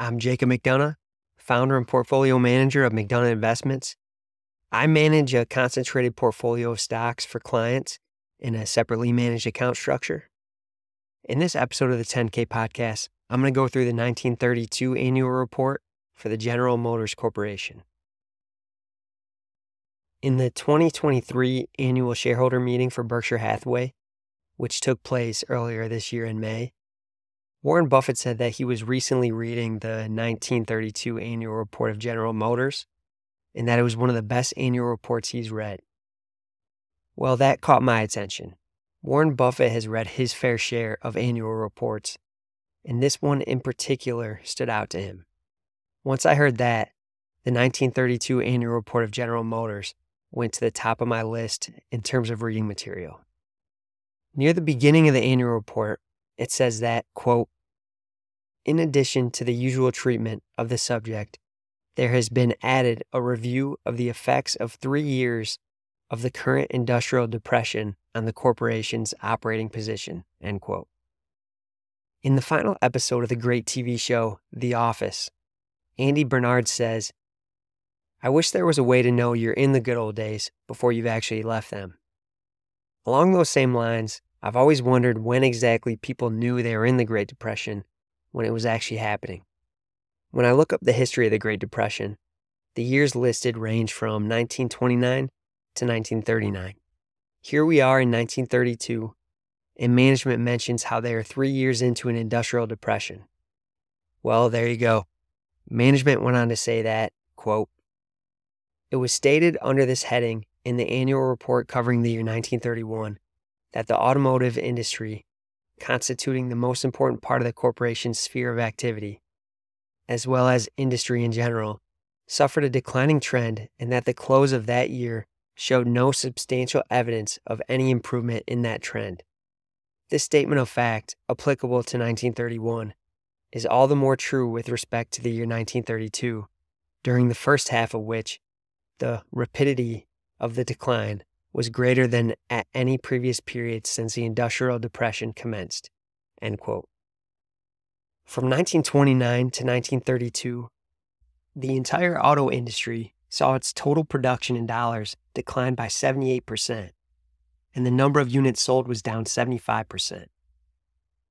I'm Jacob McDonough, founder and portfolio manager of McDonough Investments. I manage a concentrated portfolio of stocks for clients in a separately managed account structure. In this episode of the 10K podcast, I'm going to go through the 1932 annual report for the General Motors Corporation. In the 2023 annual shareholder meeting for Berkshire Hathaway, which took place earlier this year in May, Warren Buffett said that he was recently reading the 1932 annual report of General Motors and that it was one of the best annual reports he's read. Well, that caught my attention. Warren Buffett has read his fair share of annual reports, and this one in particular stood out to him. Once I heard that, the 1932 annual report of General Motors went to the top of my list in terms of reading material. Near the beginning of the annual report, it says that, quote, "In addition to the usual treatment of the subject, there has been added a review of the effects of 3 years of the current Industrial Depression on the corporation's operating position," end quote. In the final episode of the great TV show, The Office, Andy Bernard says, "I wish there was a way to know you're in the good old days before you've actually left them." Along those same lines, I've always wondered when exactly people knew they were in the Great Depression when it was actually happening. When I look up the history of the Great Depression, the years listed range from 1929 to 1939. Here we are in 1932, and management mentions how they are 3 years into an industrial depression. Well, there you go. Management went on to say that, quote, "It was stated under this heading in the annual report covering the year 1931 that the automotive industry, constituting the most important part of the corporation's sphere of activity, as well as industry in general, suffered a declining trend, and that the close of that year showed no substantial evidence of any improvement in that trend. This statement of fact, applicable to 1931, is all the more true with respect to the year 1932, during the first half of which the rapidity of the decline was greater than at any previous period since the Industrial Depression commenced," end quote. From 1929 to 1932, the entire auto industry saw its total production in dollars decline by 78%, and the number of units sold was down 75%.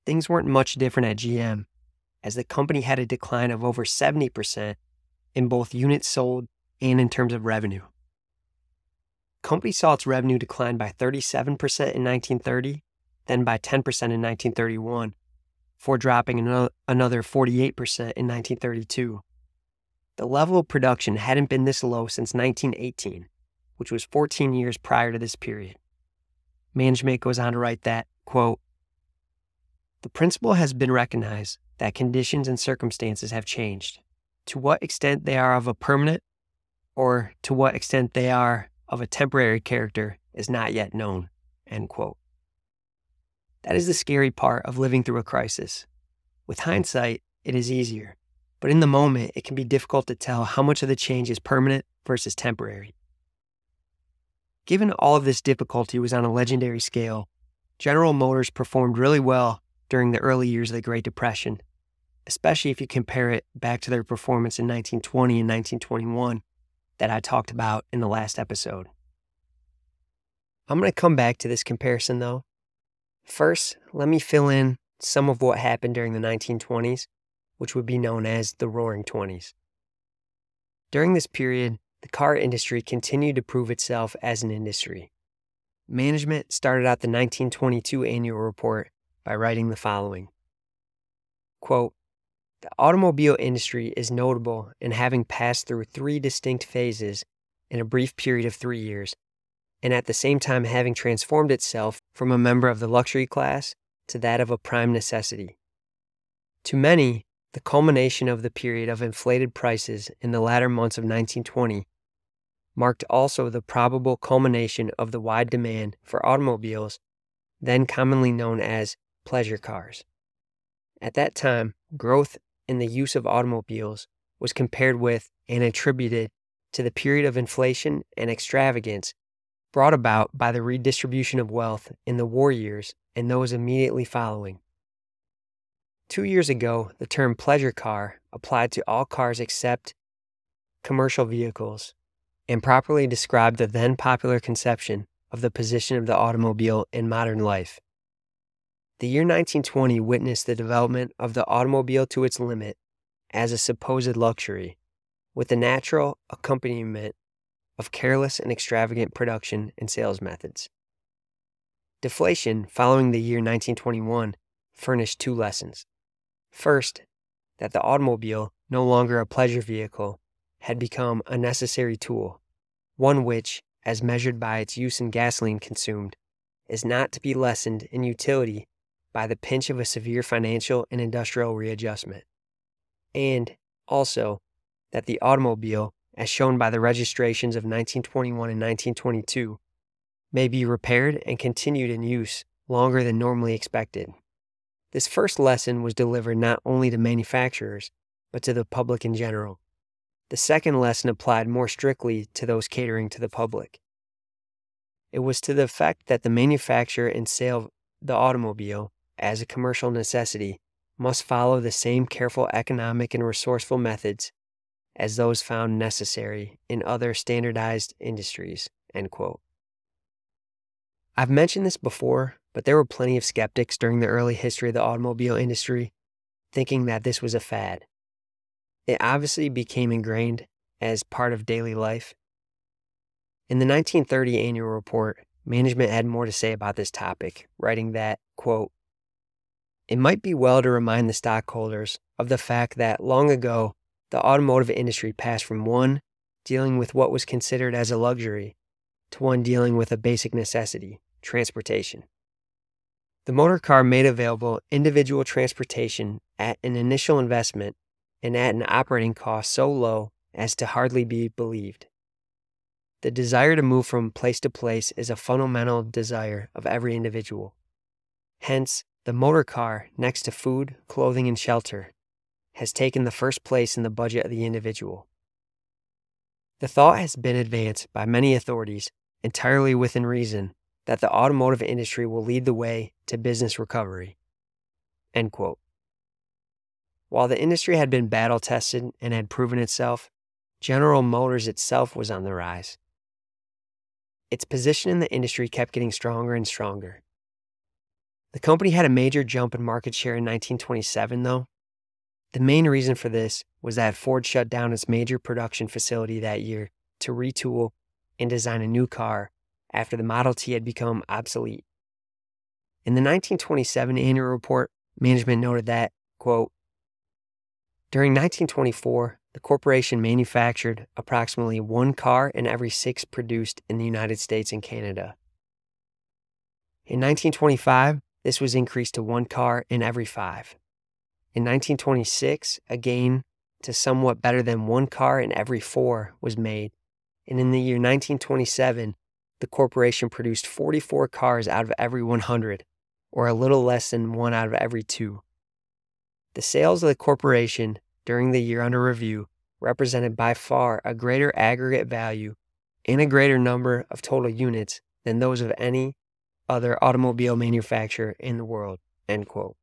Things weren't much different at GM, as the company had a decline of over 70% in both units sold and in terms of revenue. Company saw its revenue decline by 37% in 1930, then by 10% in 1931, before dropping another 48% in 1932. The level of production hadn't been this low since 1918, which was 14 years prior to this period. Management goes on to write that, quote, "The principle has been recognized that conditions and circumstances have changed. To what extent they are of a permanent or to what extent they are of a temporary character is not yet known," end quote. That is the scary part of living through a crisis. With hindsight, it is easier, but in the moment, it can be difficult to tell how much of the change is permanent versus temporary. Given all of this difficulty was on a legendary scale, General Motors performed really well during the early years of the Great Depression, especially if you compare it back to their performance in 1920 and 1921, that I talked about in the last episode. I'm going to come back to this comparison though. First, let me fill in some of what happened during the 1920s, which would be known as the Roaring Twenties. During this period, the car industry continued to prove itself as an industry. Management started out the 1922 annual report by writing the following, quote, "The automobile industry is notable in having passed through 3 distinct phases in a brief period of 3 years, and at the same time having transformed itself from a member of the luxury class to that of a prime necessity. To many, the culmination of the period of inflated prices in the latter months of 1920 marked also the probable culmination of the wide demand for automobiles, then commonly known as pleasure cars. At that time, growth in the use of automobiles was compared with and attributed to the period of inflation and extravagance brought about by the redistribution of wealth in the war years and those immediately following. 2 years ago, the term pleasure car applied to all cars except commercial vehicles and properly described the then popular conception of the position of the automobile in modern life. The year 1920 witnessed the development of the automobile to its limit as a supposed luxury, with the natural accompaniment of careless and extravagant production and sales methods. Deflation following the year 1921 furnished two lessons. First, that the automobile, no longer a pleasure vehicle, had become a necessary tool, one which, as measured by its use in gasoline consumed, is not to be lessened in utility by the pinch of a severe financial and industrial readjustment, and also that the automobile, as shown by the registrations of 1921 and 1922, may be repaired and continued in use longer than normally expected. This first lesson was delivered not only to manufacturers, but to the public in general. The second lesson applied more strictly to those catering to the public. It was to the effect that the manufacture and sale of the automobile as a commercial necessity must follow the same careful economic and resourceful methods as those found necessary in other standardized industries, end quote. I've mentioned this before, but there were plenty of skeptics during the early history of the automobile industry thinking that this was a fad. It obviously became ingrained as part of daily life. In the 1930 annual report, management had more to say about this topic, writing that, quote, "It might be well to remind the stockholders of the fact that long ago, the automotive industry passed from one dealing with what was considered as a luxury to one dealing with a basic necessity, transportation. The motor car made available individual transportation at an initial investment and at an operating cost so low as to hardly be believed. The desire to move from place to place is a fundamental desire of every individual. Hence, the motor car, next to food, clothing, and shelter, has taken the first place in the budget of the individual. The thought has been advanced by many authorities, entirely within reason, that the automotive industry will lead the way to business recovery." End quote. While the industry had been battle-tested and had proven itself, General Motors itself was on the rise. Its position in the industry kept getting stronger and stronger. The company had a major jump in market share in 1927, though. The main reason for this was that Ford shut down its major production facility that year to retool and design a new car after the Model T had become obsolete. In the 1927 annual report, management noted that, quote, "During 1924, the corporation manufactured approximately one car in every six produced in the United States and Canada. In 1925, this was increased to one car in every five. In 1926, again, to somewhat better than one car in every four was made, and in the year 1927, the corporation produced 44 cars out of every 100, or a little less than one out of every two. The sales of the corporation during the year under review represented by far a greater aggregate value and a greater number of total units than those of any other automobile manufacturer in the world," end quote.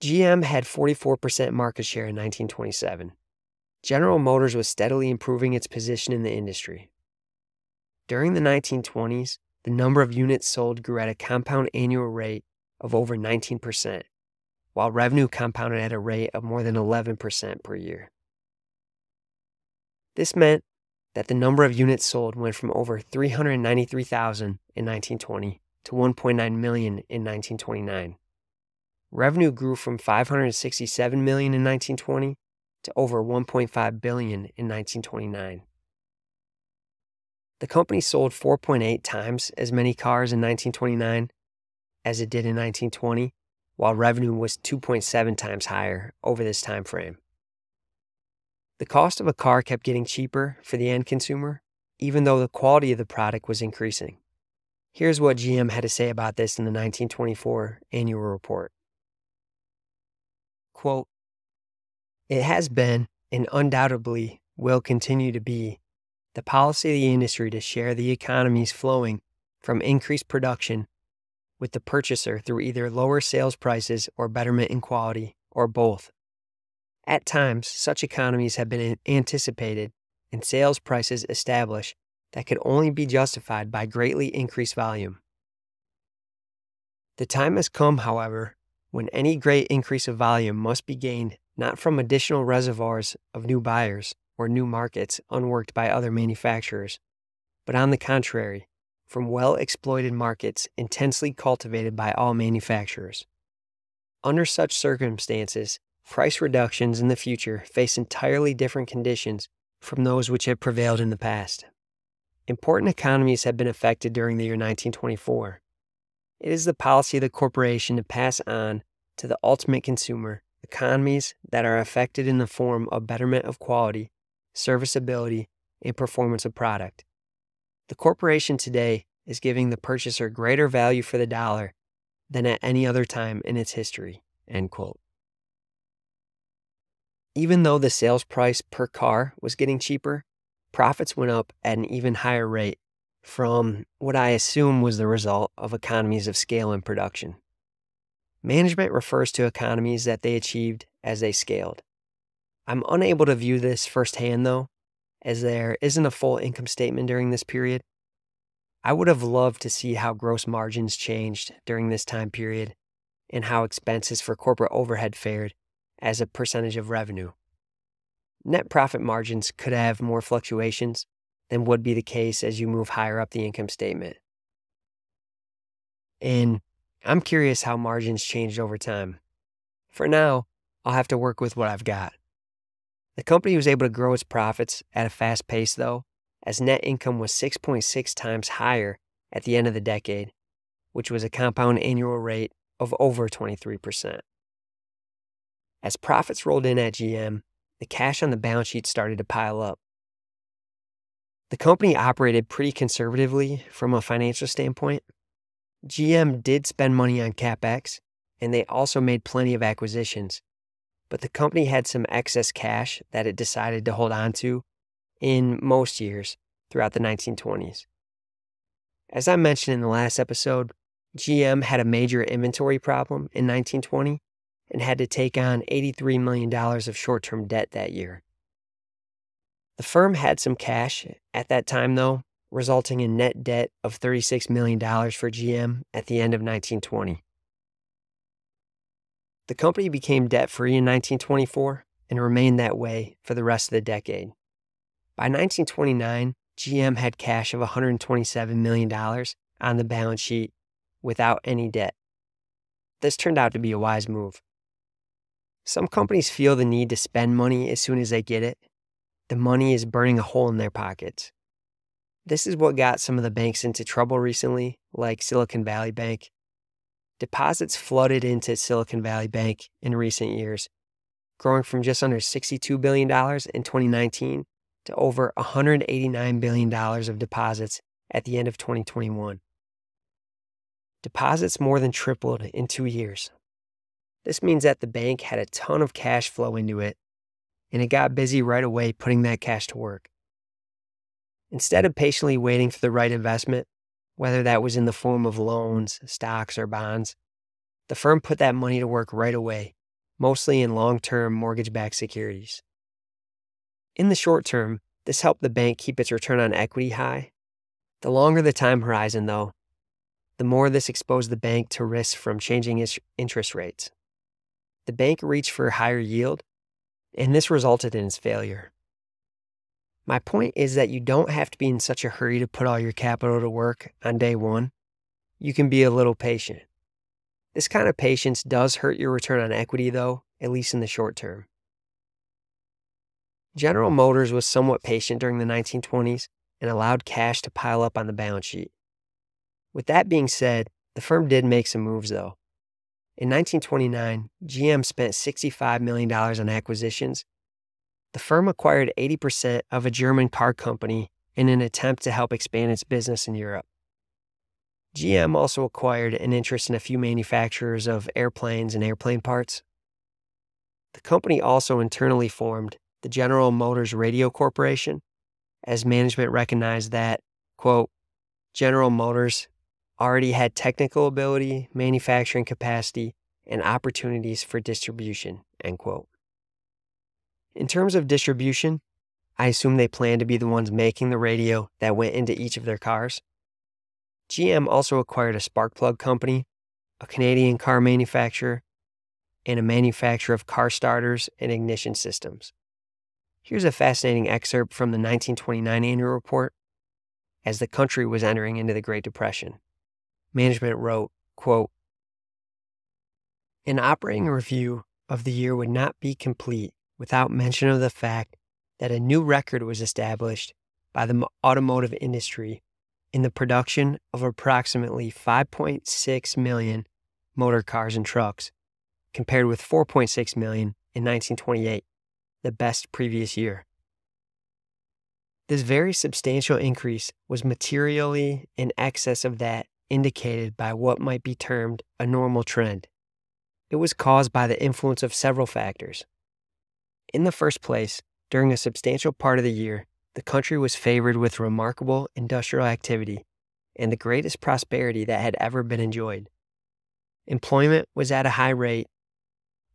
GM had 44% market share in 1927. General Motors was steadily improving its position in the industry. During the 1920s, the number of units sold grew at a compound annual rate of over 19%. while revenue compounded at a rate of more than 11% per year. This meant that the number of units sold went from over 393,000 in 1920 to 1.9 million in 1929. Revenue grew from $567 million in 1920 to over $1.5 billion in 1929. The company sold 4.8 times as many cars in 1929 as it did in 1920, while revenue was 2.7 times higher over this time frame. The cost of a car kept getting cheaper for the end consumer, even though the quality of the product was increasing. Here's what GM had to say about this in the 1924 annual report. Quote, "It has been, and undoubtedly will continue to be, the policy of the industry to share the economies flowing from increased production with the purchaser through either lower sales prices or betterment in quality, or both. At times, such economies have been anticipated and sales prices established that could only be justified by greatly increased volume. The time has come, however, when any great increase of volume must be gained not from additional reservoirs of new buyers or new markets unworked by other manufacturers, but on the contrary, from well-exploited markets intensely cultivated by all manufacturers. Under such circumstances, price reductions in the future face entirely different conditions from those which have prevailed in the past. Important economies have been affected during the year 1924. It is the policy of the corporation to pass on to the ultimate consumer economies that are affected in the form of betterment of quality, serviceability, and performance of product. The corporation today is giving the purchaser greater value for the dollar than at any other time in its history." End quote. Even though the sales price per car was getting cheaper, profits went up at an even higher rate from what I assume was the result of economies of scale and production. Management refers to economies that they achieved as they scaled. I'm unable to view this firsthand, though, as there isn't a full income statement during this period. I would have loved to see how gross margins changed during this time period and how expenses for corporate overhead fared as a percentage of revenue. Net profit margins could have more fluctuations than would be the case as you move higher up the income statement. And I'm curious how margins changed over time. For now, I'll have to work with what I've got. The company was able to grow its profits at a fast pace, though, as net income was 6.6 times higher at the end of the decade, which was a compound annual rate of over 23%. As profits rolled in at GM, the cash on the balance sheet started to pile up. The company operated pretty conservatively from a financial standpoint. GM did spend money on CapEx, and they also made plenty of acquisitions, but the company had some excess cash that it decided to hold on to in most years throughout the 1920s. As I mentioned in the last episode, GM had a major inventory problem in 1920 and had to take on $83 million of short-term debt that year. The firm had some cash at that time, though, resulting in net debt of $36 million for GM at the end of 1920. The company became debt-free in 1924 and remained that way for the rest of the decade. By 1929, GM had cash of $127 million on the balance sheet without any debt. This turned out to be a wise move. Some companies feel the need to spend money as soon as they get it. The money is burning a hole in their pockets. This is what got some of the banks into trouble recently, like Silicon Valley Bank. Deposits flooded into Silicon Valley Bank in recent years, growing from just under $62 billion in 2019 to over $189 billion of deposits at the end of 2021. Deposits more than tripled in 2 years. This means that the bank had a ton of cash flow into it, and it got busy right away putting that cash to work. Instead of patiently waiting for the right investment, whether that was in the form of loans, stocks, or bonds, the firm put that money to work right away, mostly in long-term mortgage-backed securities. In the short term, this helped the bank keep its return on equity high. The longer the time horizon, though, the more this exposed the bank to risk from changing its interest rates. The bank reached for higher yield, and this resulted in its failure. My point is that you don't have to be in such a hurry to put all your capital to work on day one. You can be a little patient. This kind of patience does hurt your return on equity, though, at least in the short term. General Motors was somewhat patient during the 1920s and allowed cash to pile up on the balance sheet. With that being said, the firm did make some moves, though. In 1929, GM spent $65 million on acquisitions. The firm acquired 80% of a German car company in an attempt to help expand its business in Europe. GM also acquired an interest in a few manufacturers of airplanes and airplane parts. The company also internally formed the General Motors Radio Corporation, as management recognized that, quote, General Motors already had technical ability, manufacturing capacity, and opportunities for distribution, end quote. In terms of distribution, I assume they plan to be the ones making the radio that went into each of their cars. GM also acquired a spark plug company, a Canadian car manufacturer, and a manufacturer of car starters and ignition systems. Here's a fascinating excerpt from the 1929 annual report. As the country was entering into the Great Depression, management wrote, quote, "An operating review of the year would not be complete without mention of the fact that a new record was established by the automotive industry in the production of approximately 5.6 million motor cars and trucks, compared with 4.6 million in 1928, the best previous year. This very substantial increase was materially in excess of that indicated by what might be termed a normal trend. It was caused by the influence of several factors. In the first place, during a substantial part of the year, the country was favored with remarkable industrial activity and the greatest prosperity that had ever been enjoyed. Employment was at a high rate,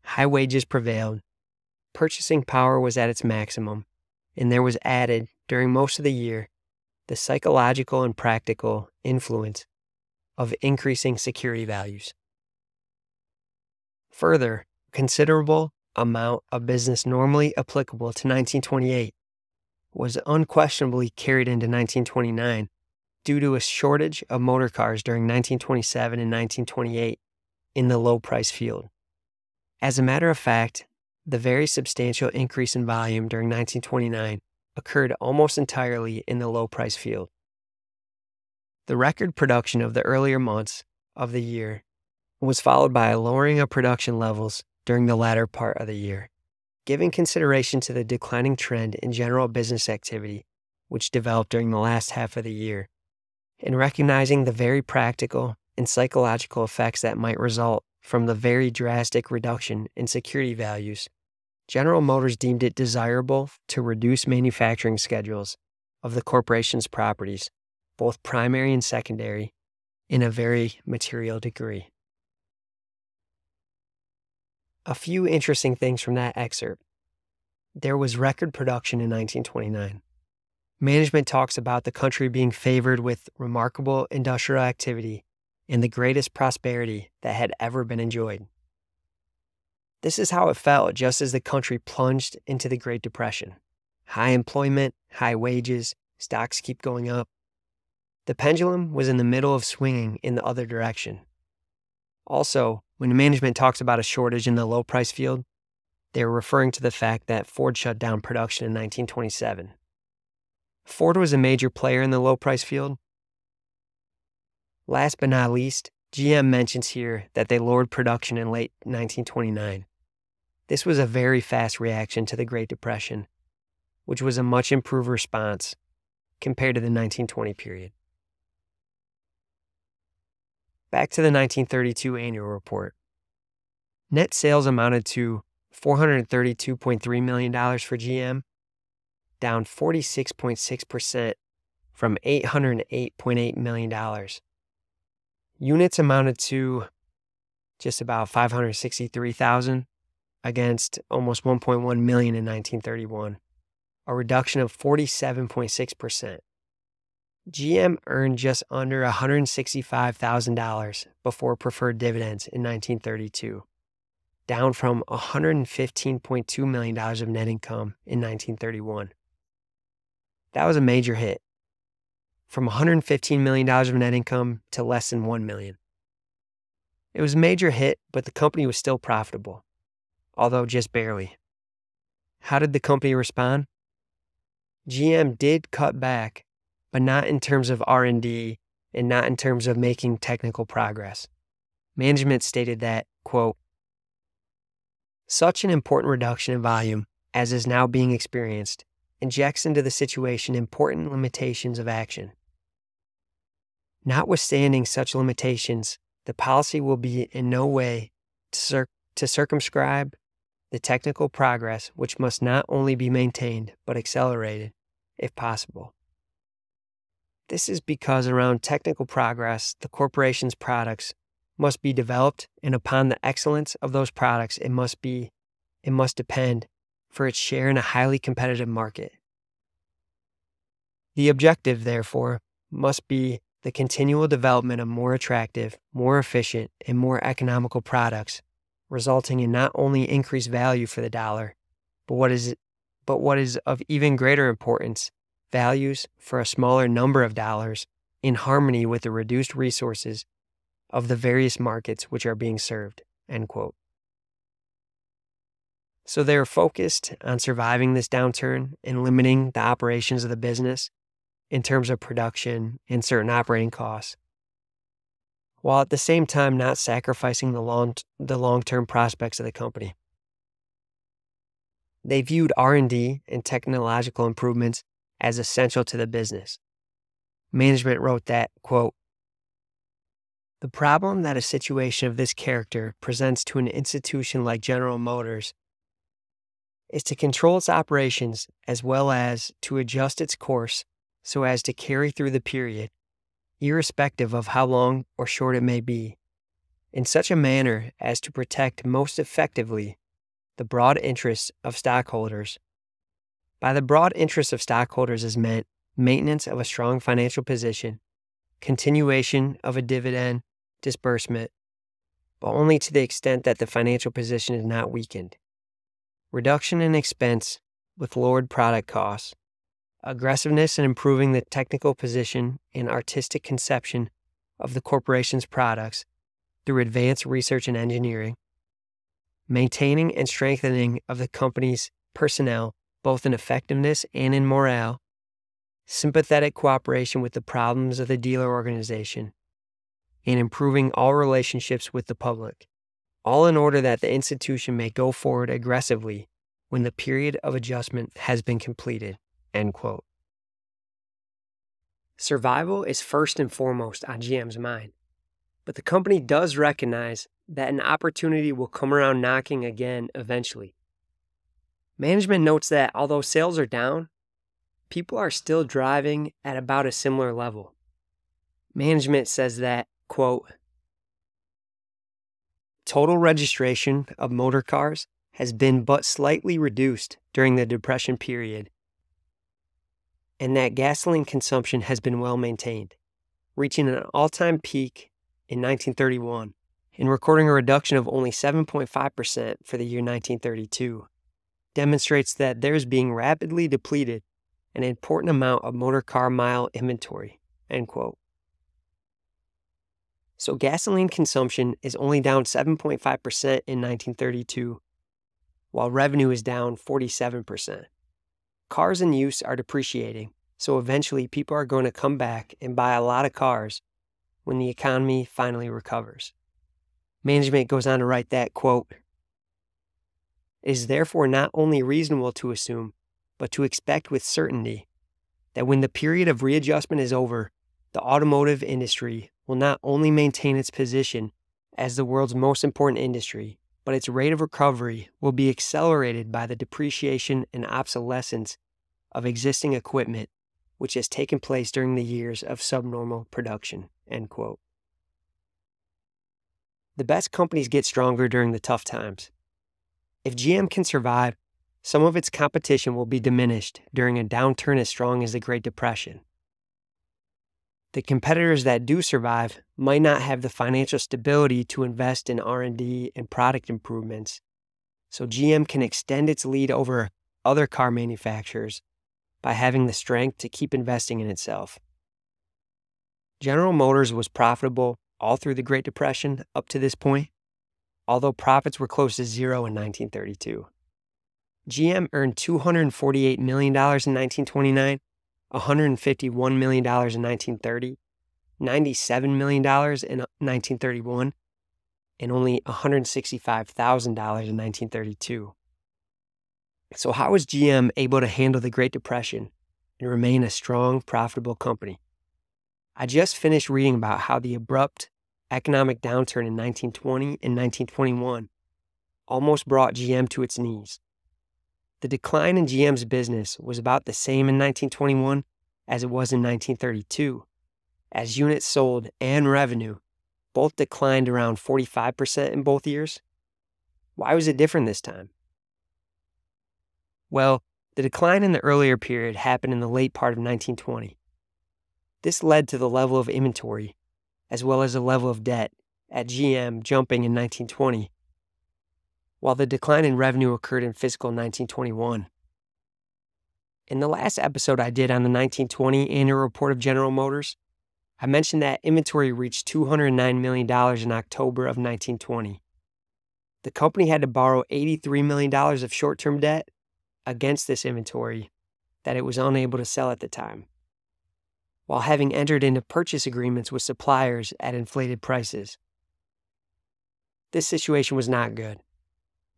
high wages prevailed, purchasing power was at its maximum, and there was added, during most of the year, the psychological and practical influence of increasing security values. Further, a considerable amount of business normally applicable to 1928 was unquestionably carried into 1929 due to a shortage of motor cars during 1927 and 1928 in the low-price field. As a matter of fact, the very substantial increase in volume during 1929 occurred almost entirely in the low-price field. The record production of the earlier months of the year was followed by a lowering of production levels during the latter part of the year, giving consideration to the declining trend in general business activity which developed during the last half of the year, and recognizing the very practical and psychological effects that might result from the very drastic reduction in security values, General Motors deemed it desirable to reduce manufacturing schedules of the corporation's properties, both primary and secondary, in a very material degree." A few interesting things from that excerpt. There was record production in 1929. Management talks about the country being favored with remarkable industrial activity and the greatest prosperity that had ever been enjoyed. This is how it felt just as the country plunged into the Great Depression. High employment, high wages, stocks keep going up. The pendulum was in the middle of swinging in the other direction. Also, when management talks about a shortage in the low-price field, they're referring to the fact that Ford shut down production in 1927. Ford was a major player in the low-price field. Last but not least, GM mentions here that they lowered production in late 1929. This was a very fast reaction to the Great Depression, which was a much improved response compared to the 1920 period. Back to the 1932 annual report. Net sales amounted to $432.3 million for GM, down 46.6% from $808.8 million. Units amounted to just about 563,000 against almost 1.1 million in 1931, a reduction of 47.6%. GM earned just under $165,000 before preferred dividends in 1932, down from $115.2 million of net income in 1931. That was a major hit, from $115 million of net income to less than $1 million. It was a major hit, but the company was still profitable, although just barely. How did the company respond? GM did cut back, but not in terms of R&D and not in terms of making technical progress. Management stated that, quote, "Such an important reduction in volume as is now being experienced injects into the situation important limitations of action. Notwithstanding such limitations, the policy will be in no way to circumscribe the technical progress which must not only be maintained but accelerated, if possible. This is because around technical progress, the corporation's products must be developed, and upon the excellence of those products, it must depend for its share in a highly competitive market. The objective, therefore, must be the continual development of more attractive, more efficient, and more economical products, resulting in not only increased value for the dollar, but what is of even greater importance, values for a smaller number of dollars in harmony with the reduced resources of the various markets which are being served." End quote. So they are focused on surviving this downturn and limiting the operations of the business in terms of production and certain operating costs, while at the same time not sacrificing the long-term prospects of the company. They viewed R&D and technological improvements as essential to the business. Management wrote that, quote, "The problem that a situation of this character presents to an institution like General Motors is to control its operations as well as to adjust its course so as to carry through the period, irrespective of how long or short it may be, in such a manner as to protect most effectively the broad interests of stockholders." By the broad interests of stockholders is meant maintenance of a strong financial position, continuation of a dividend disbursement, but only to the extent that the financial position is not weakened, reduction in expense with lowered product costs, aggressiveness in improving the technical position and artistic conception of the corporation's products through advanced research and engineering, maintaining and strengthening of the company's personnel both in effectiveness and in morale, sympathetic cooperation with the problems of the dealer organization, and improving all relationships with the public, all in order that the institution may go forward aggressively when the period of adjustment has been completed." End quote. Survival is first and foremost on GM's mind, but the company does recognize that an opportunity will come around knocking again eventually. Management notes that although sales are down, people are still driving at about a similar level. Management says that, quote, "Total registration of motor cars has been but slightly reduced during the Depression period, and that gasoline consumption has been well maintained, reaching an all-time peak in 1931 and recording a reduction of only 7.5% for the year 1932. Demonstrates that there is being rapidly depleted an important amount of motor car mile inventory." End quote. So gasoline consumption is only down 7.5% in 1932, while revenue is down 47%. Cars in use are depreciating, so eventually people are going to come back and buy a lot of cars when the economy finally recovers. Management goes on to write that, quote, "It is therefore not only reasonable to assume, but to expect with certainty that when the period of readjustment is over, the automotive industry will not only maintain its position as the world's most important industry, but its rate of recovery will be accelerated by the depreciation and obsolescence of existing equipment, which has taken place during the years of subnormal production." End quote. The best companies get stronger during the tough times. If GM can survive, some of its competition will be diminished during a downturn as strong as the Great Depression. The competitors that do survive might not have the financial stability to invest in R&D and product improvements, so GM can extend its lead over other car manufacturers by having the strength to keep investing in itself. General Motors was profitable all through the Great Depression up to this point, although profits were close to zero in 1932. GM earned $248 million in 1929, $151 million in 1930, $97 million in 1931, and only $165,000 in 1932. So how was GM able to handle the Great Depression and remain a strong, profitable company? I just finished reading about how the abrupt economic downturn in 1920 and 1921 almost brought GM to its knees. The decline in GM's business was about the same in 1921 as it was in 1932, as units sold and revenue both declined around 45% in both years. Why was it different this time? Well, the decline in the earlier period happened in the late part of 1920. This led to the level of inventory, as well as the level of debt, at GM jumping in 1920, while the decline in revenue occurred in fiscal 1921. In the last episode I did on the 1920 annual report of General Motors, I mentioned that inventory reached $209 million in October of 1920. The company had to borrow $83 million of short-term debt against this inventory that it was unable to sell at the time, while having entered into purchase agreements with suppliers at inflated prices. This situation was not good.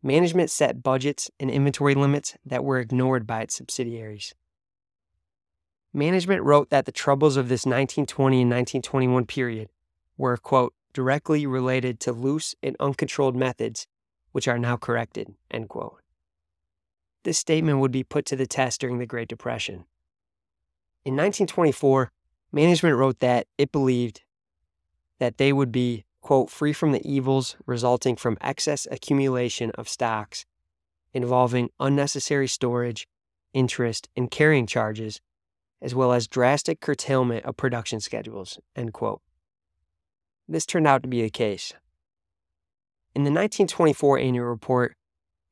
Management set budgets and inventory limits that were ignored by its subsidiaries. Management wrote that the troubles of this 1920 and 1921 period were, quote, directly related to loose and uncontrolled methods, which are now corrected, end quote. This statement would be put to the test during the Great Depression. In 1924, management wrote that it believed that they would be, quote, free from the evils resulting from excess accumulation of stocks involving unnecessary storage, interest, and carrying charges, as well as drastic curtailment of production schedules, end quote. This turned out to be the case. In the 1924 annual report,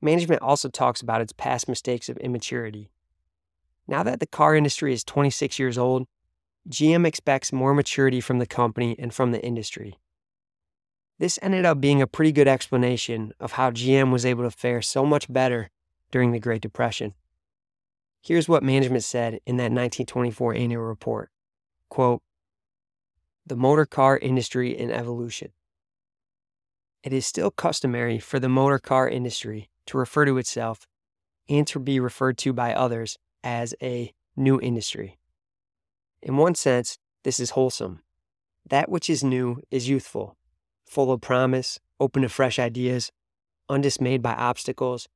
management also talks about its past mistakes of immaturity. Now that the car industry is 26 years old, GM expects more maturity from the company and from the industry. This ended up being a pretty good explanation of how GM was able to fare so much better during the Great Depression. Here's what management said in that 1924 annual report, quote, "The motor car industry in evolution. It is still customary for the motor car industry to refer to itself and to be referred to by others as a new industry. In one sense, this is wholesome. That which is new is youthful, full of promise, open to fresh ideas, undismayed by obstacles,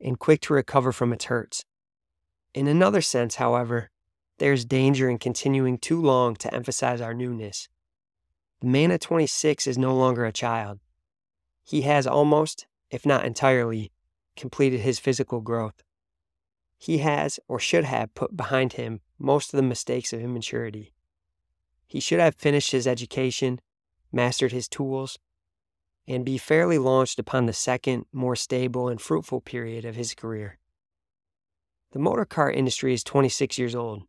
and quick to recover from its hurts. In another sense, however, there is danger in continuing too long to emphasize our newness. The man at 26 is no longer a child. He has almost, if not entirely, completed his physical growth. He has, or should have, put behind him most of the mistakes of immaturity. He should have finished his education, mastered his tools, and be fairly launched upon the second, more stable and fruitful period of his career. The motor car industry is 26 years old.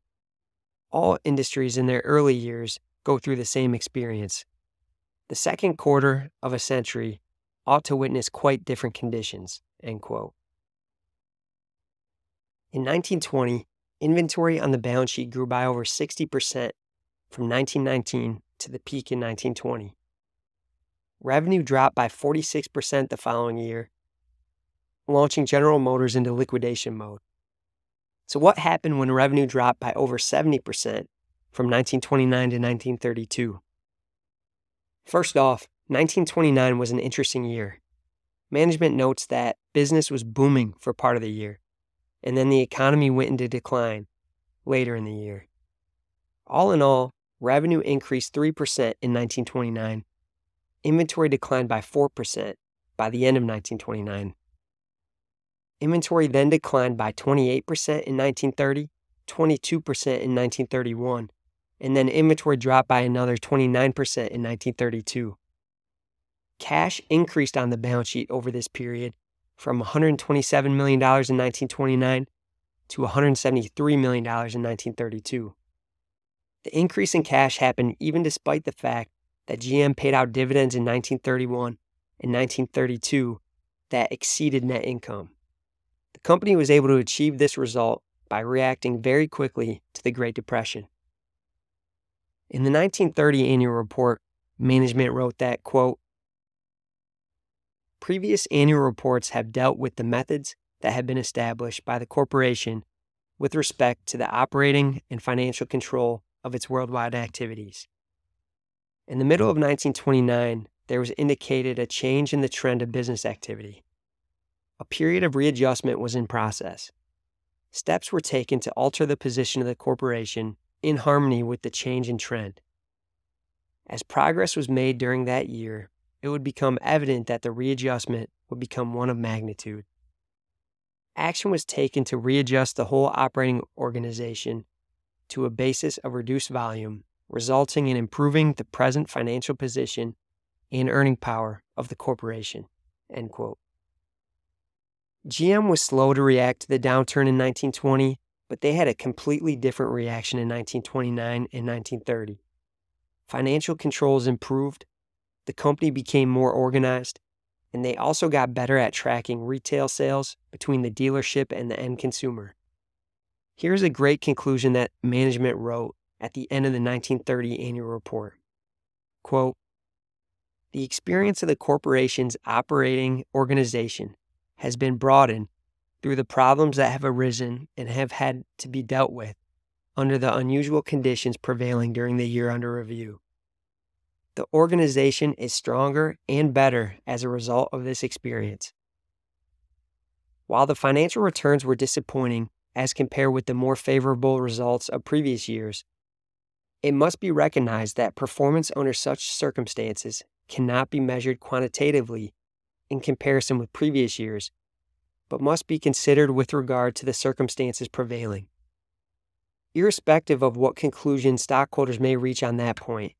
All industries in their early years go through the same experience. The second quarter of a century ought to witness quite different conditions," end quote. In 1920, inventory on the balance sheet grew by over 60% from 1919 to the peak in 1920. Revenue dropped by 46% the following year, launching General Motors into liquidation mode. So what happened when revenue dropped by over 70% from 1929 to 1932? First off, 1929 was an interesting year. Management notes that business was booming for part of the year, and then the economy went into decline later in the year. All in all, revenue increased 3% in 1929. Inventory declined by 4% by the end of 1929. Inventory then declined by 28% in 1930, 22% in 1931, and then inventory dropped by another 29% in 1932. Cash increased on the balance sheet over this period from $127 million in 1929 to $173 million in 1932. The increase in cash happened even despite the fact that GM paid out dividends in 1931 and 1932 that exceeded net income. The company was able to achieve this result by reacting very quickly to the Great Depression. In the 1930 annual report, management wrote that, quote, "Previous annual reports have dealt with the methods that have been established by the corporation with respect to the operating and financial control of its worldwide activities. In the middle of 1929, there was indicated a change in the trend of business activity. A period of readjustment was in process. steps were taken to alter the position of the corporation in harmony with the change in trend. As progress was made during that year, it would become evident that the readjustment would become one of magnitude. Action was taken to readjust the whole operating organization to a basis of reduced volume, resulting in improving the present financial position and earning power of the corporation." End quote. GM was slow to react to the downturn in 1920, but they had a completely different reaction in 1929 and 1930. Financial controls improved, the company became more organized, and they also got better at tracking retail sales between the dealership and the end consumer. Here's a great conclusion that management wrote at the end of the 1930 annual report. Quote, "The experience of the corporation's operating organization has been broadened through the problems that have arisen and have had to be dealt with under the unusual conditions prevailing during the year under review. The organization is stronger and better as a result of this experience. While the financial returns were disappointing as compared with the more favorable results of previous years, it must be recognized that performance under such circumstances cannot be measured quantitatively in comparison with previous years, but must be considered with regard to the circumstances prevailing. Irrespective of what conclusion stockholders may reach on that point,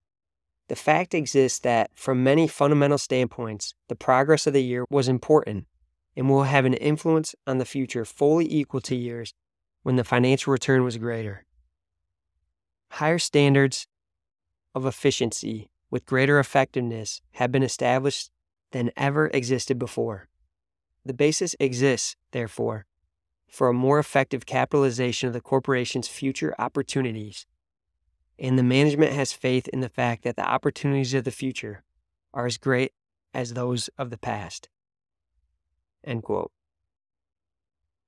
the fact exists that, from many fundamental standpoints, the progress of the year was important and will have an influence on the future fully equal to years when the financial return was greater. Higher standards of efficiency with greater effectiveness have been established than ever existed before. The basis exists, therefore, for a more effective capitalization of the corporation's future opportunities, and the management has faith in the fact that the opportunities of the future are as great as those of the past." End quote.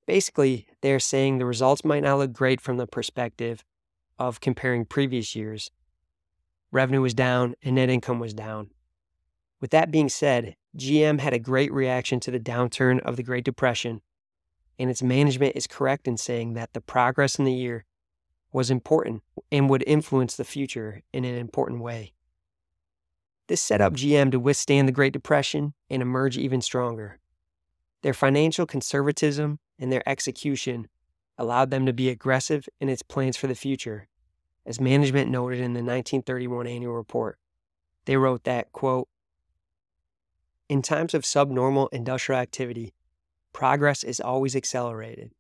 Basically, they are saying the results might not look great from the perspective of comparing previous years. Revenue was down and net income was down. With that being said, GM had a great reaction to the downturn of the Great Depression, and its management is correct in saying that the progress in the year was important and would influence the future in an important way. This set up GM to withstand the Great Depression and emerge even stronger. Their financial conservatism and their execution allowed them to be aggressive in its plans for the future. As management noted in the 1931 annual report, they wrote that, quote, "In times of subnormal industrial activity, progress is always accelerated.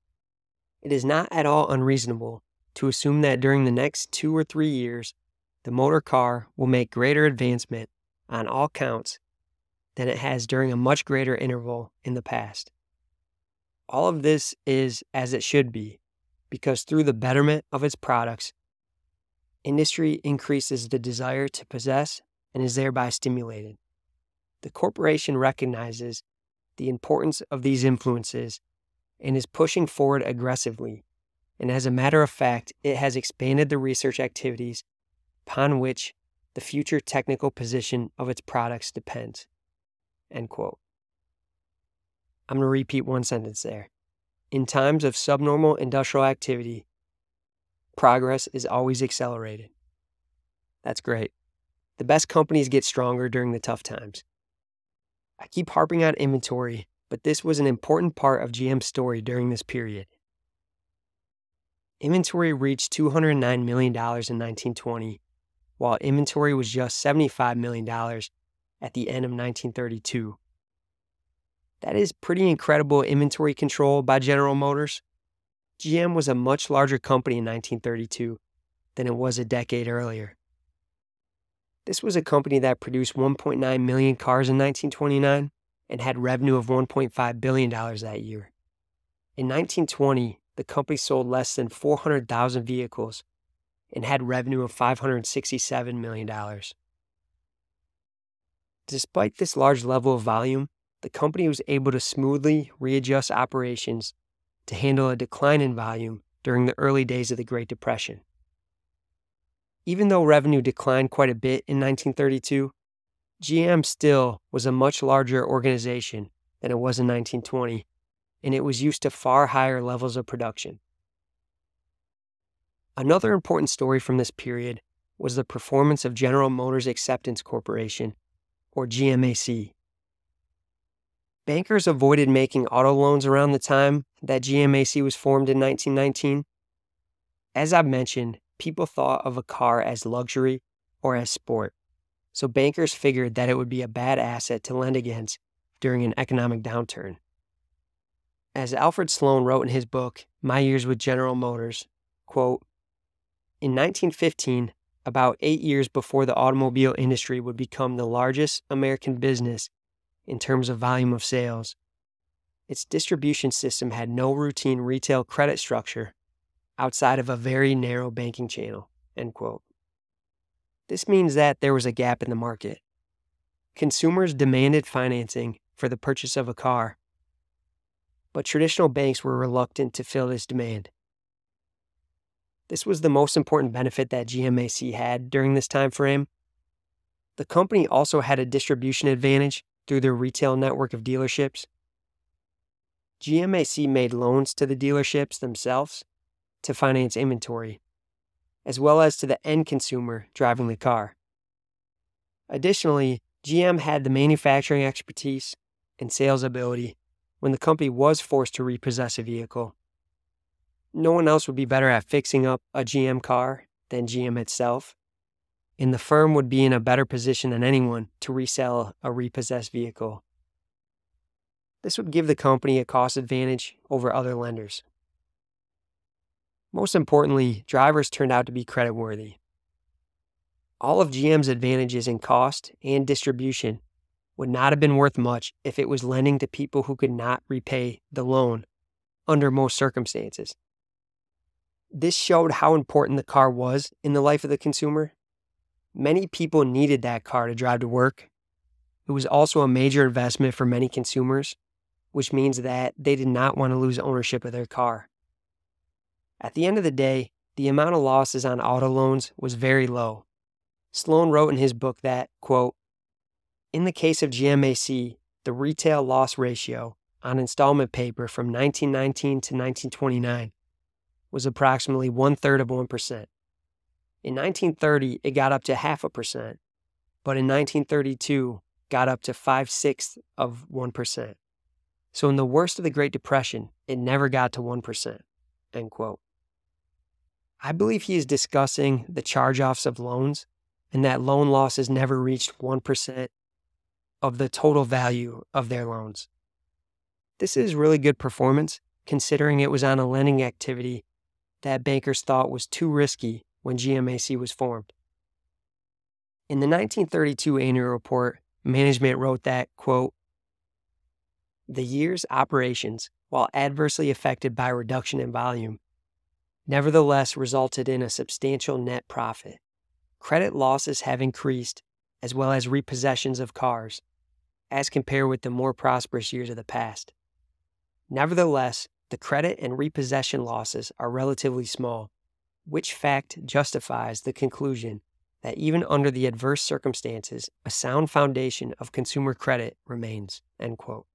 It is not at all unreasonable to assume that during the next 2 or 3 years, the motor car will make greater advancement on all counts than it has during a much greater interval in the past. All of this is as it should be, because through the betterment of its products, industry increases the desire to possess and is thereby stimulated. The corporation recognizes the importance of these influences and is pushing forward aggressively, and as a matter of fact, it has expanded the research activities upon which the future technical position of its products depends." End quote. I'm going to repeat one sentence there. In times of subnormal industrial activity, progress is always accelerated. That's great. The best companies get stronger during the tough times. I keep harping on inventory, but this was an important part of GM's story during this period. Inventory reached $209 million in 1920, while inventory was just $75 million at the end of 1932. That is pretty incredible inventory control by General Motors. GM was a much larger company in 1932 than it was a decade earlier. This was a company that produced 1.9 million cars in 1929 and had revenue of $1.5 billion that year. In 1920, the company sold less than 400,000 vehicles and had revenue of $567 million. Despite this large level of volume, the company was able to smoothly readjust operations to handle a decline in volume during the early days of the Great Depression. Even though revenue declined quite a bit in 1932, GM still was a much larger organization than it was in 1920, and it was used to far higher levels of production. Another important story from this period was the performance of General Motors Acceptance Corporation, or GMAC. Bankers avoided making auto loans around the time that GMAC was formed in 1919. As I've mentioned, people thought of a car as luxury or as sport, so bankers figured that it would be a bad asset to lend against during an economic downturn. As Alfred Sloan wrote in his book, My Years with General Motors, quote, "In 1915, about 8 years before the automobile industry would become the largest American business in terms of volume of sales, its distribution system had no routine retail credit structure outside of a very narrow banking channel," end quote. This means that there was a gap in the market. Consumers demanded financing for the purchase of a car, but traditional banks were reluctant to fill this demand. This was the most important benefit that GMAC had during this time frame. The company also had a distribution advantage through their retail network of dealerships. GMAC made loans to the dealerships themselves to finance inventory, as well as to the end consumer driving the car. Additionally, GM had the manufacturing expertise and sales ability when the company was forced to repossess a vehicle. No one else would be better at fixing up a GM car than GM itself, and the firm would be in a better position than anyone to resell a repossessed vehicle. This would give the company a cost advantage over other lenders. Most importantly, drivers turned out to be creditworthy. All of GM's advantages in cost and distribution would not have been worth much if it was lending to people who could not repay the loan under most circumstances. This showed how important the car was in the life of the consumer. Many people needed that car to drive to work. It was also a major investment for many consumers, which means that they did not want to lose ownership of their car. At the end of the day, the amount of losses on auto loans was very low. Sloan wrote in his book that, quote, "In the case of GMAC, the retail loss ratio on installment paper from 1919 to 1929 was approximately 1/3 of 1%. In 1930, it got up to 0.5%, but in 1932, got up to 5/6 of 1%. So in the worst of the Great Depression, it never got to 1%, end quote. I believe he is discussing the charge-offs of loans and that loan losses never reached 1% of the total value of their loans. This is really good performance, considering it was on a lending activity that bankers thought was too risky when GMAC was formed. In the 1932 annual report, management wrote that, quote, "The year's operations, while adversely affected by reduction in volume, nevertheless resulted in a substantial net profit. Credit losses have increased, as well as repossessions of cars, as compared with the more prosperous years of the past. Nevertheless, the credit and repossession losses are relatively small, which fact justifies the conclusion that even under the adverse circumstances, a sound foundation of consumer credit remains," end quote.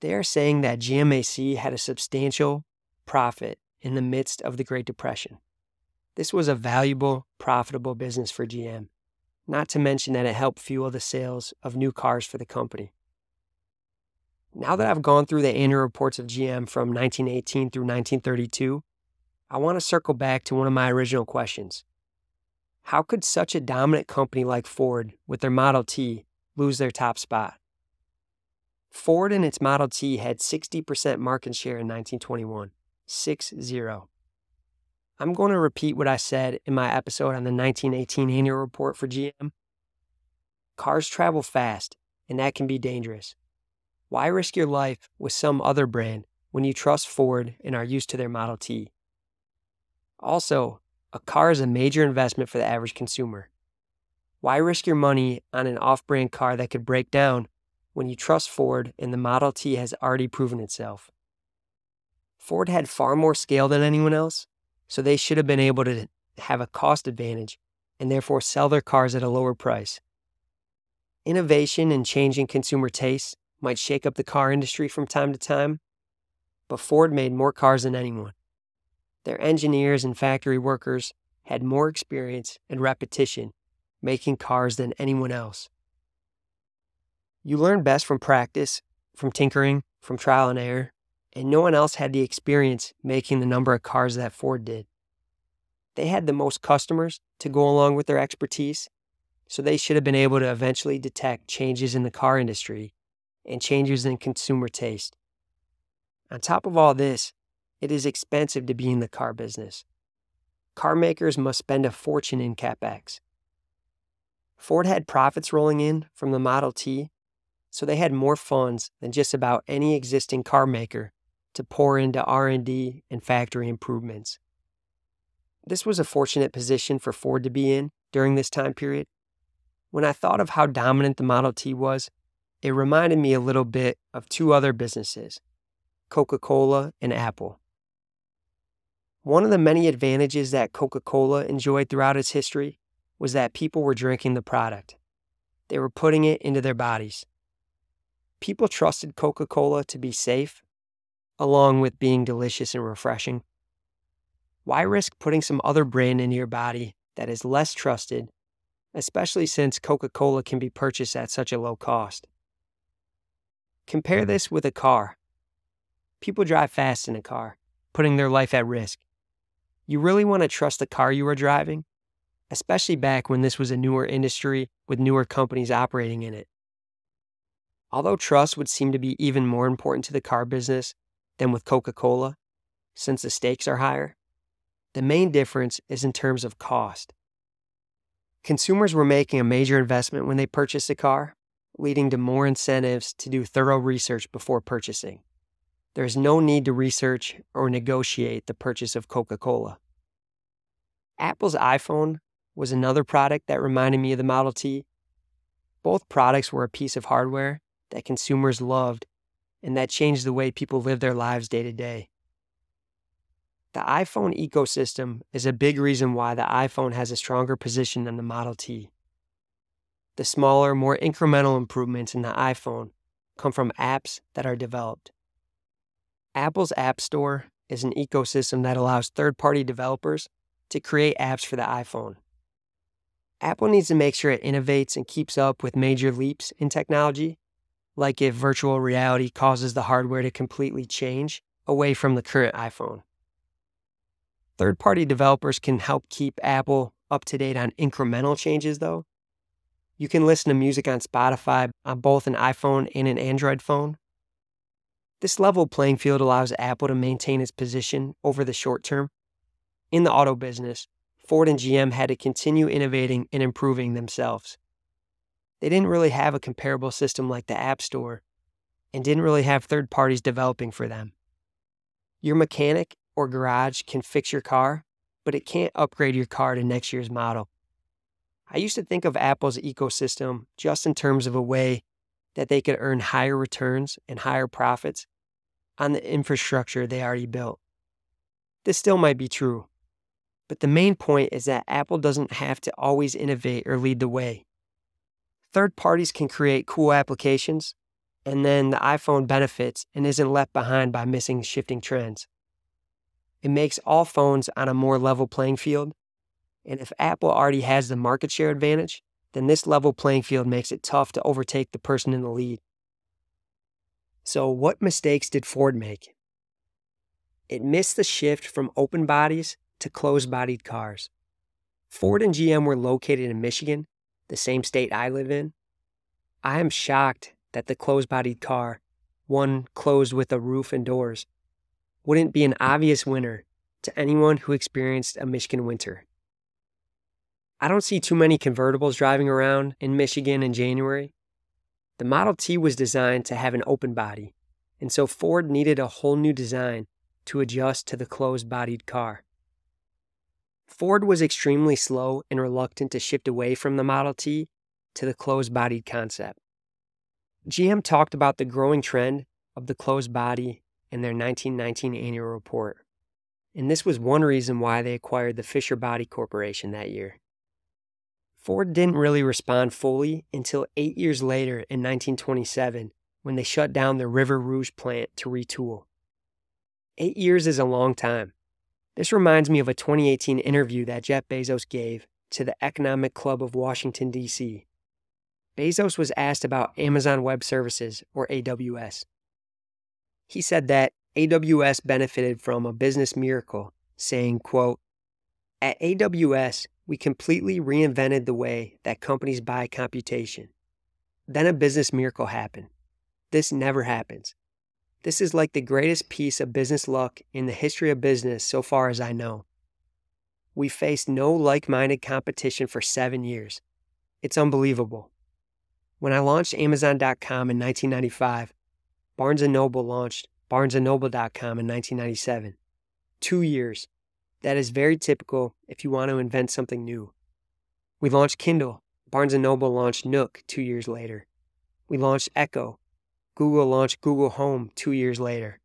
They are saying that GMAC had a substantial profit in the midst of the Great Depression. This was a valuable, profitable business for GM, not to mention that it helped fuel the sales of new cars for the company. Now that I've gone through the annual reports of GM from 1918 through 1932, I want to circle back to one of my original questions. How could such a dominant company like Ford with their Model T lose their top spot? Ford and its Model T had 60% market share in 1921, 6-0. I'm going to repeat what I said in my episode on the 1918 annual report for GM. Cars travel fast, and that can be dangerous. Why risk your life with some other brand when you trust Ford and are used to their Model T? Also, a car is a major investment for the average consumer. Why risk your money on an off-brand car that could break down when you trust Ford and the Model T has already proven itself? Ford had far more scale than anyone else, so they should have been able to have a cost advantage and therefore sell their cars at a lower price. Innovation and changing consumer tastes might shake up the car industry from time to time, but Ford made more cars than anyone. Their engineers and factory workers had more experience and repetition making cars than anyone else. You learn best from practice, from tinkering, from trial and error, and no one else had the experience making the number of cars that Ford did. They had the most customers to go along with their expertise, so they should have been able to eventually detect changes in the car industry and changes in consumer taste. On top of all this, it is expensive to be in the car business. Car makers must spend a fortune in CapEx. Ford had profits rolling in from the Model T, so they had more funds than just about any existing car maker to pour into R&D and factory improvements. This was a fortunate position for Ford to be in during this time period. When I thought of how dominant the Model T was, it reminded me a little bit of two other businesses, Coca-Cola and Apple. One of the many advantages that Coca-Cola enjoyed throughout its history was that people were drinking the product. They were putting it into their bodies. People trusted Coca-Cola to be safe, along with being delicious and refreshing. Why risk putting some other brand into your body that is less trusted, especially since Coca-Cola can be purchased at such a low cost? Compare this with a car. People drive fast in a car, putting their life at risk. You really want to trust the car you are driving, especially back when this was a newer industry with newer companies operating in it. Although trust would seem to be even more important to the car business than with Coca-Cola, since the stakes are higher, the main difference is in terms of cost. Consumers were making a major investment when they purchased a car, leading to more incentives to do thorough research before purchasing. There is no need to research or negotiate the purchase of Coca-Cola. Apple's iPhone was another product that reminded me of the Model T. Both products were a piece of hardware that consumers loved and that changed the way people live their lives day to day. The iPhone ecosystem is a big reason why the iPhone has a stronger position than the Model T. The smaller, more incremental improvements in the iPhone come from apps that are developed. Apple's App Store is an ecosystem that allows third-party developers to create apps for the iPhone. Apple needs to make sure it innovates and keeps up with major leaps in technology, like if virtual reality causes the hardware to completely change away from the current iPhone. Third-party developers can help keep Apple up to date on incremental changes, though. You can listen to music on Spotify on both an iPhone and an Android phone. This level playing field allows Apple to maintain its position over the short term. In the auto business, Ford and GM had to continue innovating and improving themselves. They didn't really have a comparable system like the App Store and didn't really have third parties developing for them. Your mechanic or garage can fix your car, but it can't upgrade your car to next year's model. I used to think of Apple's ecosystem just in terms of a way that they could earn higher returns and higher profits on the infrastructure they already built. This still might be true, but the main point is that Apple doesn't have to always innovate or lead the way. Third parties can create cool applications, and then the iPhone benefits and isn't left behind by missing shifting trends. It makes all phones on a more level playing field, and if Apple already has the market share advantage, then this level playing field makes it tough to overtake the person in the lead. So what mistakes did Ford make? It missed the shift from open bodies to closed-bodied cars. Ford and GM were located in Michigan, the same state I live in. I am shocked that the closed-bodied car, one closed with a roof and doors, wouldn't be an obvious winner to anyone who experienced a Michigan winter. I don't see too many convertibles driving around in Michigan in January. The Model T was designed to have an open body, and so Ford needed a whole new design to adjust to the closed-bodied car. Ford was extremely slow and reluctant to shift away from the Model T to the closed-bodied concept. GM talked about the growing trend of the closed body in their 1919 annual report, and this was one reason why they acquired the Fisher Body Corporation that year. Ford didn't really respond fully until 8 years later in 1927 when they shut down their River Rouge plant to retool. 8 years is a long time, This reminds me of a 2018 interview that Jeff Bezos gave to the Economic Club of Washington, D.C. Bezos was asked about Amazon Web Services, or AWS. He said that AWS benefited from a business miracle, saying, quote, "At AWS, we completely reinvented the way that companies buy computation. Then a business miracle happened. This never happens. This is like the greatest piece of business luck in the history of business so far as I know. We faced no like-minded competition for 7 years. It's unbelievable. When I launched Amazon.com in 1995, Barnes & Noble launched BarnesandNoble.com in 1997. 2 years. That is very typical if you want to invent something new. We launched Kindle. Barnes & Noble launched Nook 2 years later. We launched Echo. Google launched Google Home 2 years later.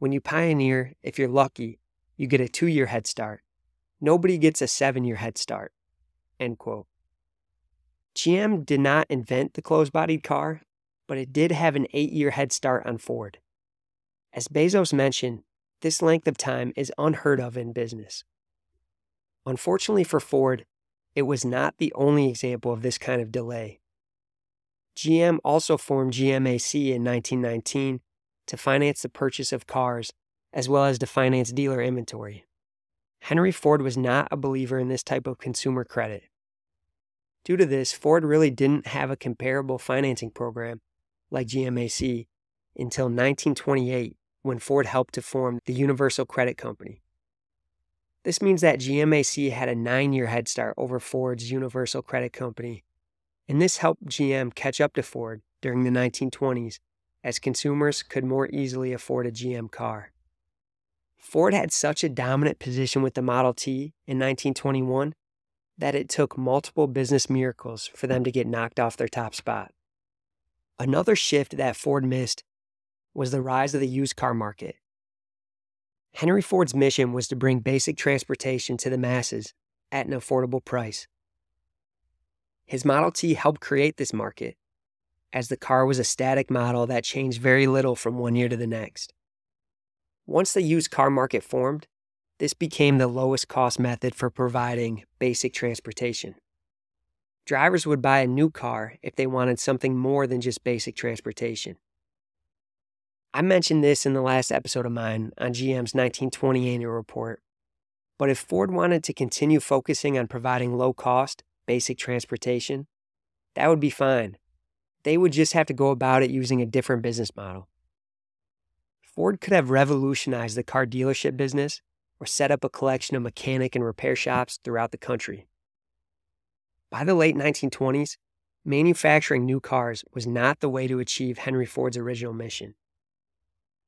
When you pioneer, if you're lucky, you get a 2-year head start. Nobody gets a 7-year head start." End quote. GM did not invent the closed-bodied car, but it did have an 8-year head start on Ford. As Bezos mentioned, this length of time is unheard of in business. Unfortunately for Ford, it was not the only example of this kind of delay. GM also formed GMAC in 1919 to finance the purchase of cars, as well as to finance dealer inventory. Henry Ford was not a believer in this type of consumer credit. Due to this, Ford really didn't have a comparable financing program like GMAC until 1928, when Ford helped to form the Universal Credit Company. This means that GMAC had a 9-year head start over Ford's Universal Credit Company, and this helped GM catch up to Ford during the 1920s, as consumers could more easily afford a GM car. Ford had such a dominant position with the Model T in 1921 that it took multiple business miracles for them to get knocked off their top spot. Another shift that Ford missed was the rise of the used car market. Henry Ford's mission was to bring basic transportation to the masses at an affordable price. His Model T helped create this market, as the car was a static model that changed very little from one year to the next. Once the used car market formed, this became the lowest cost method for providing basic transportation. Drivers would buy a new car if they wanted something more than just basic transportation. I mentioned this in the last episode of mine on GM's 1920 annual report, but if Ford wanted to continue focusing on providing low-cost, basic transportation, that would be fine. They would just have to go about it using a different business model. Ford could have revolutionized the car dealership business or set up a collection of mechanic and repair shops throughout the country. By the late 1920s, manufacturing new cars was not the way to achieve Henry Ford's original mission.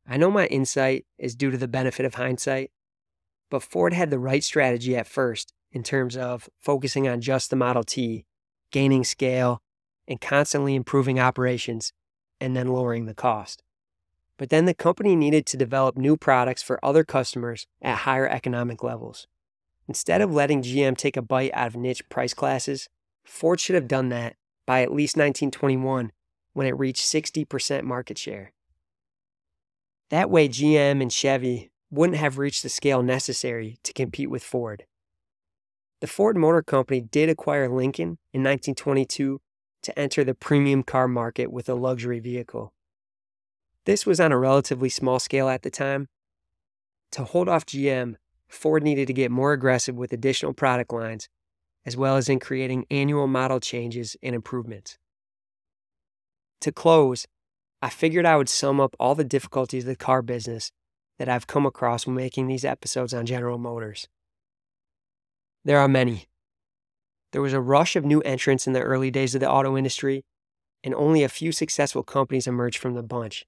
I know my insight is due to the benefit of hindsight, but Ford had the right strategy at first in terms of focusing on just the Model T, gaining scale, and constantly improving operations, and then lowering the cost. But then the company needed to develop new products for other customers at higher economic levels. Instead of letting GM take a bite out of niche price classes, Ford should have done that by at least 1921, when it reached 60% market share. That way, GM and Chevy wouldn't have reached the scale necessary to compete with Ford. The Ford Motor Company did acquire Lincoln in 1922 to enter the premium car market with a luxury vehicle. This was on a relatively small scale at the time. To hold off GM, Ford needed to get more aggressive with additional product lines, as well as in creating annual model changes and improvements. To close, I figured I would sum up all the difficulties of the car business that I've come across when making these episodes on General Motors. There are many. There was a rush of new entrants in the early days of the auto industry, and only a few successful companies emerged from the bunch.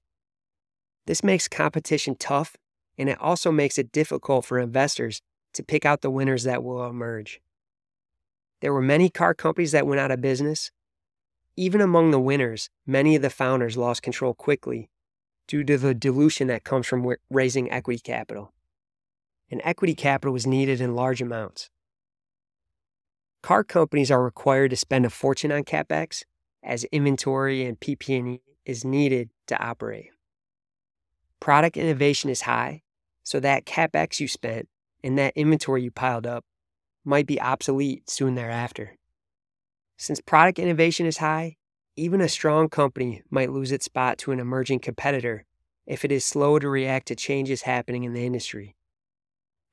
This makes competition tough, and it also makes it difficult for investors to pick out the winners that will emerge. There were many car companies that went out of business. Even among the winners, many of the founders lost control quickly due to the dilution that comes from raising equity capital. And equity capital was needed in large amounts. Car companies are required to spend a fortune on CapEx, as inventory and PP&E is needed to operate. Product innovation is high, so that CapEx you spent and that inventory you piled up might be obsolete soon thereafter. Since product innovation is high, even a strong company might lose its spot to an emerging competitor if it is slow to react to changes happening in the industry.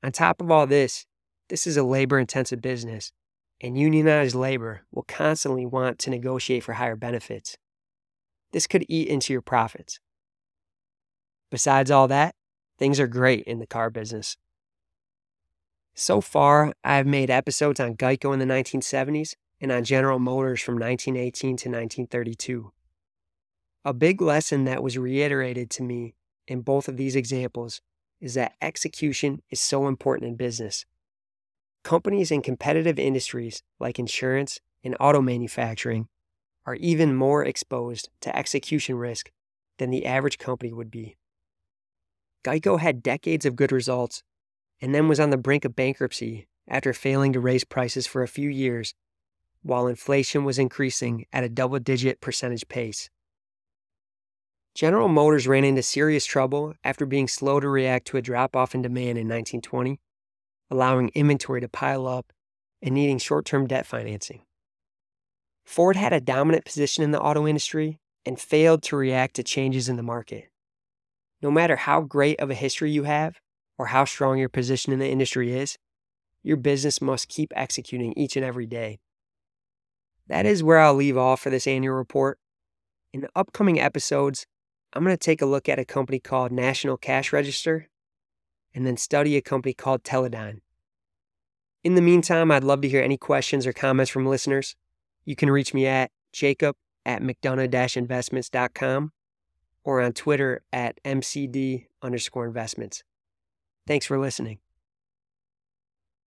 On top of all this, this is a labor-intensive business, and unionized labor will constantly want to negotiate for higher benefits. This could eat into your profits. Besides all that, things are great in the car business. So far, I've made episodes on Geico in the 1970s and on General Motors from 1918 to 1932. A big lesson that was reiterated to me in both of these examples is that execution is so important in business. Companies in competitive industries like insurance and auto manufacturing are even more exposed to execution risk than the average company would be. Geico had decades of good results and then was on the brink of bankruptcy after failing to raise prices for a few years while inflation was increasing at a double-digit percentage pace. General Motors ran into serious trouble after being slow to react to a drop-off in demand in 1920, allowing inventory to pile up and needing short-term debt financing. Ford had a dominant position in the auto industry and failed to react to changes in the market. No matter how great of a history you have or how strong your position in the industry is, your business must keep executing each and every day. That is where I'll leave off for this annual report. In the upcoming episodes, I'm going to take a look at a company called National Cash Register and then study a company called Teledyne. In the meantime, I'd love to hear any questions or comments from listeners. You can reach me at jacob@mcdonough-investments.com or on Twitter at mcd_investments. Thanks for listening.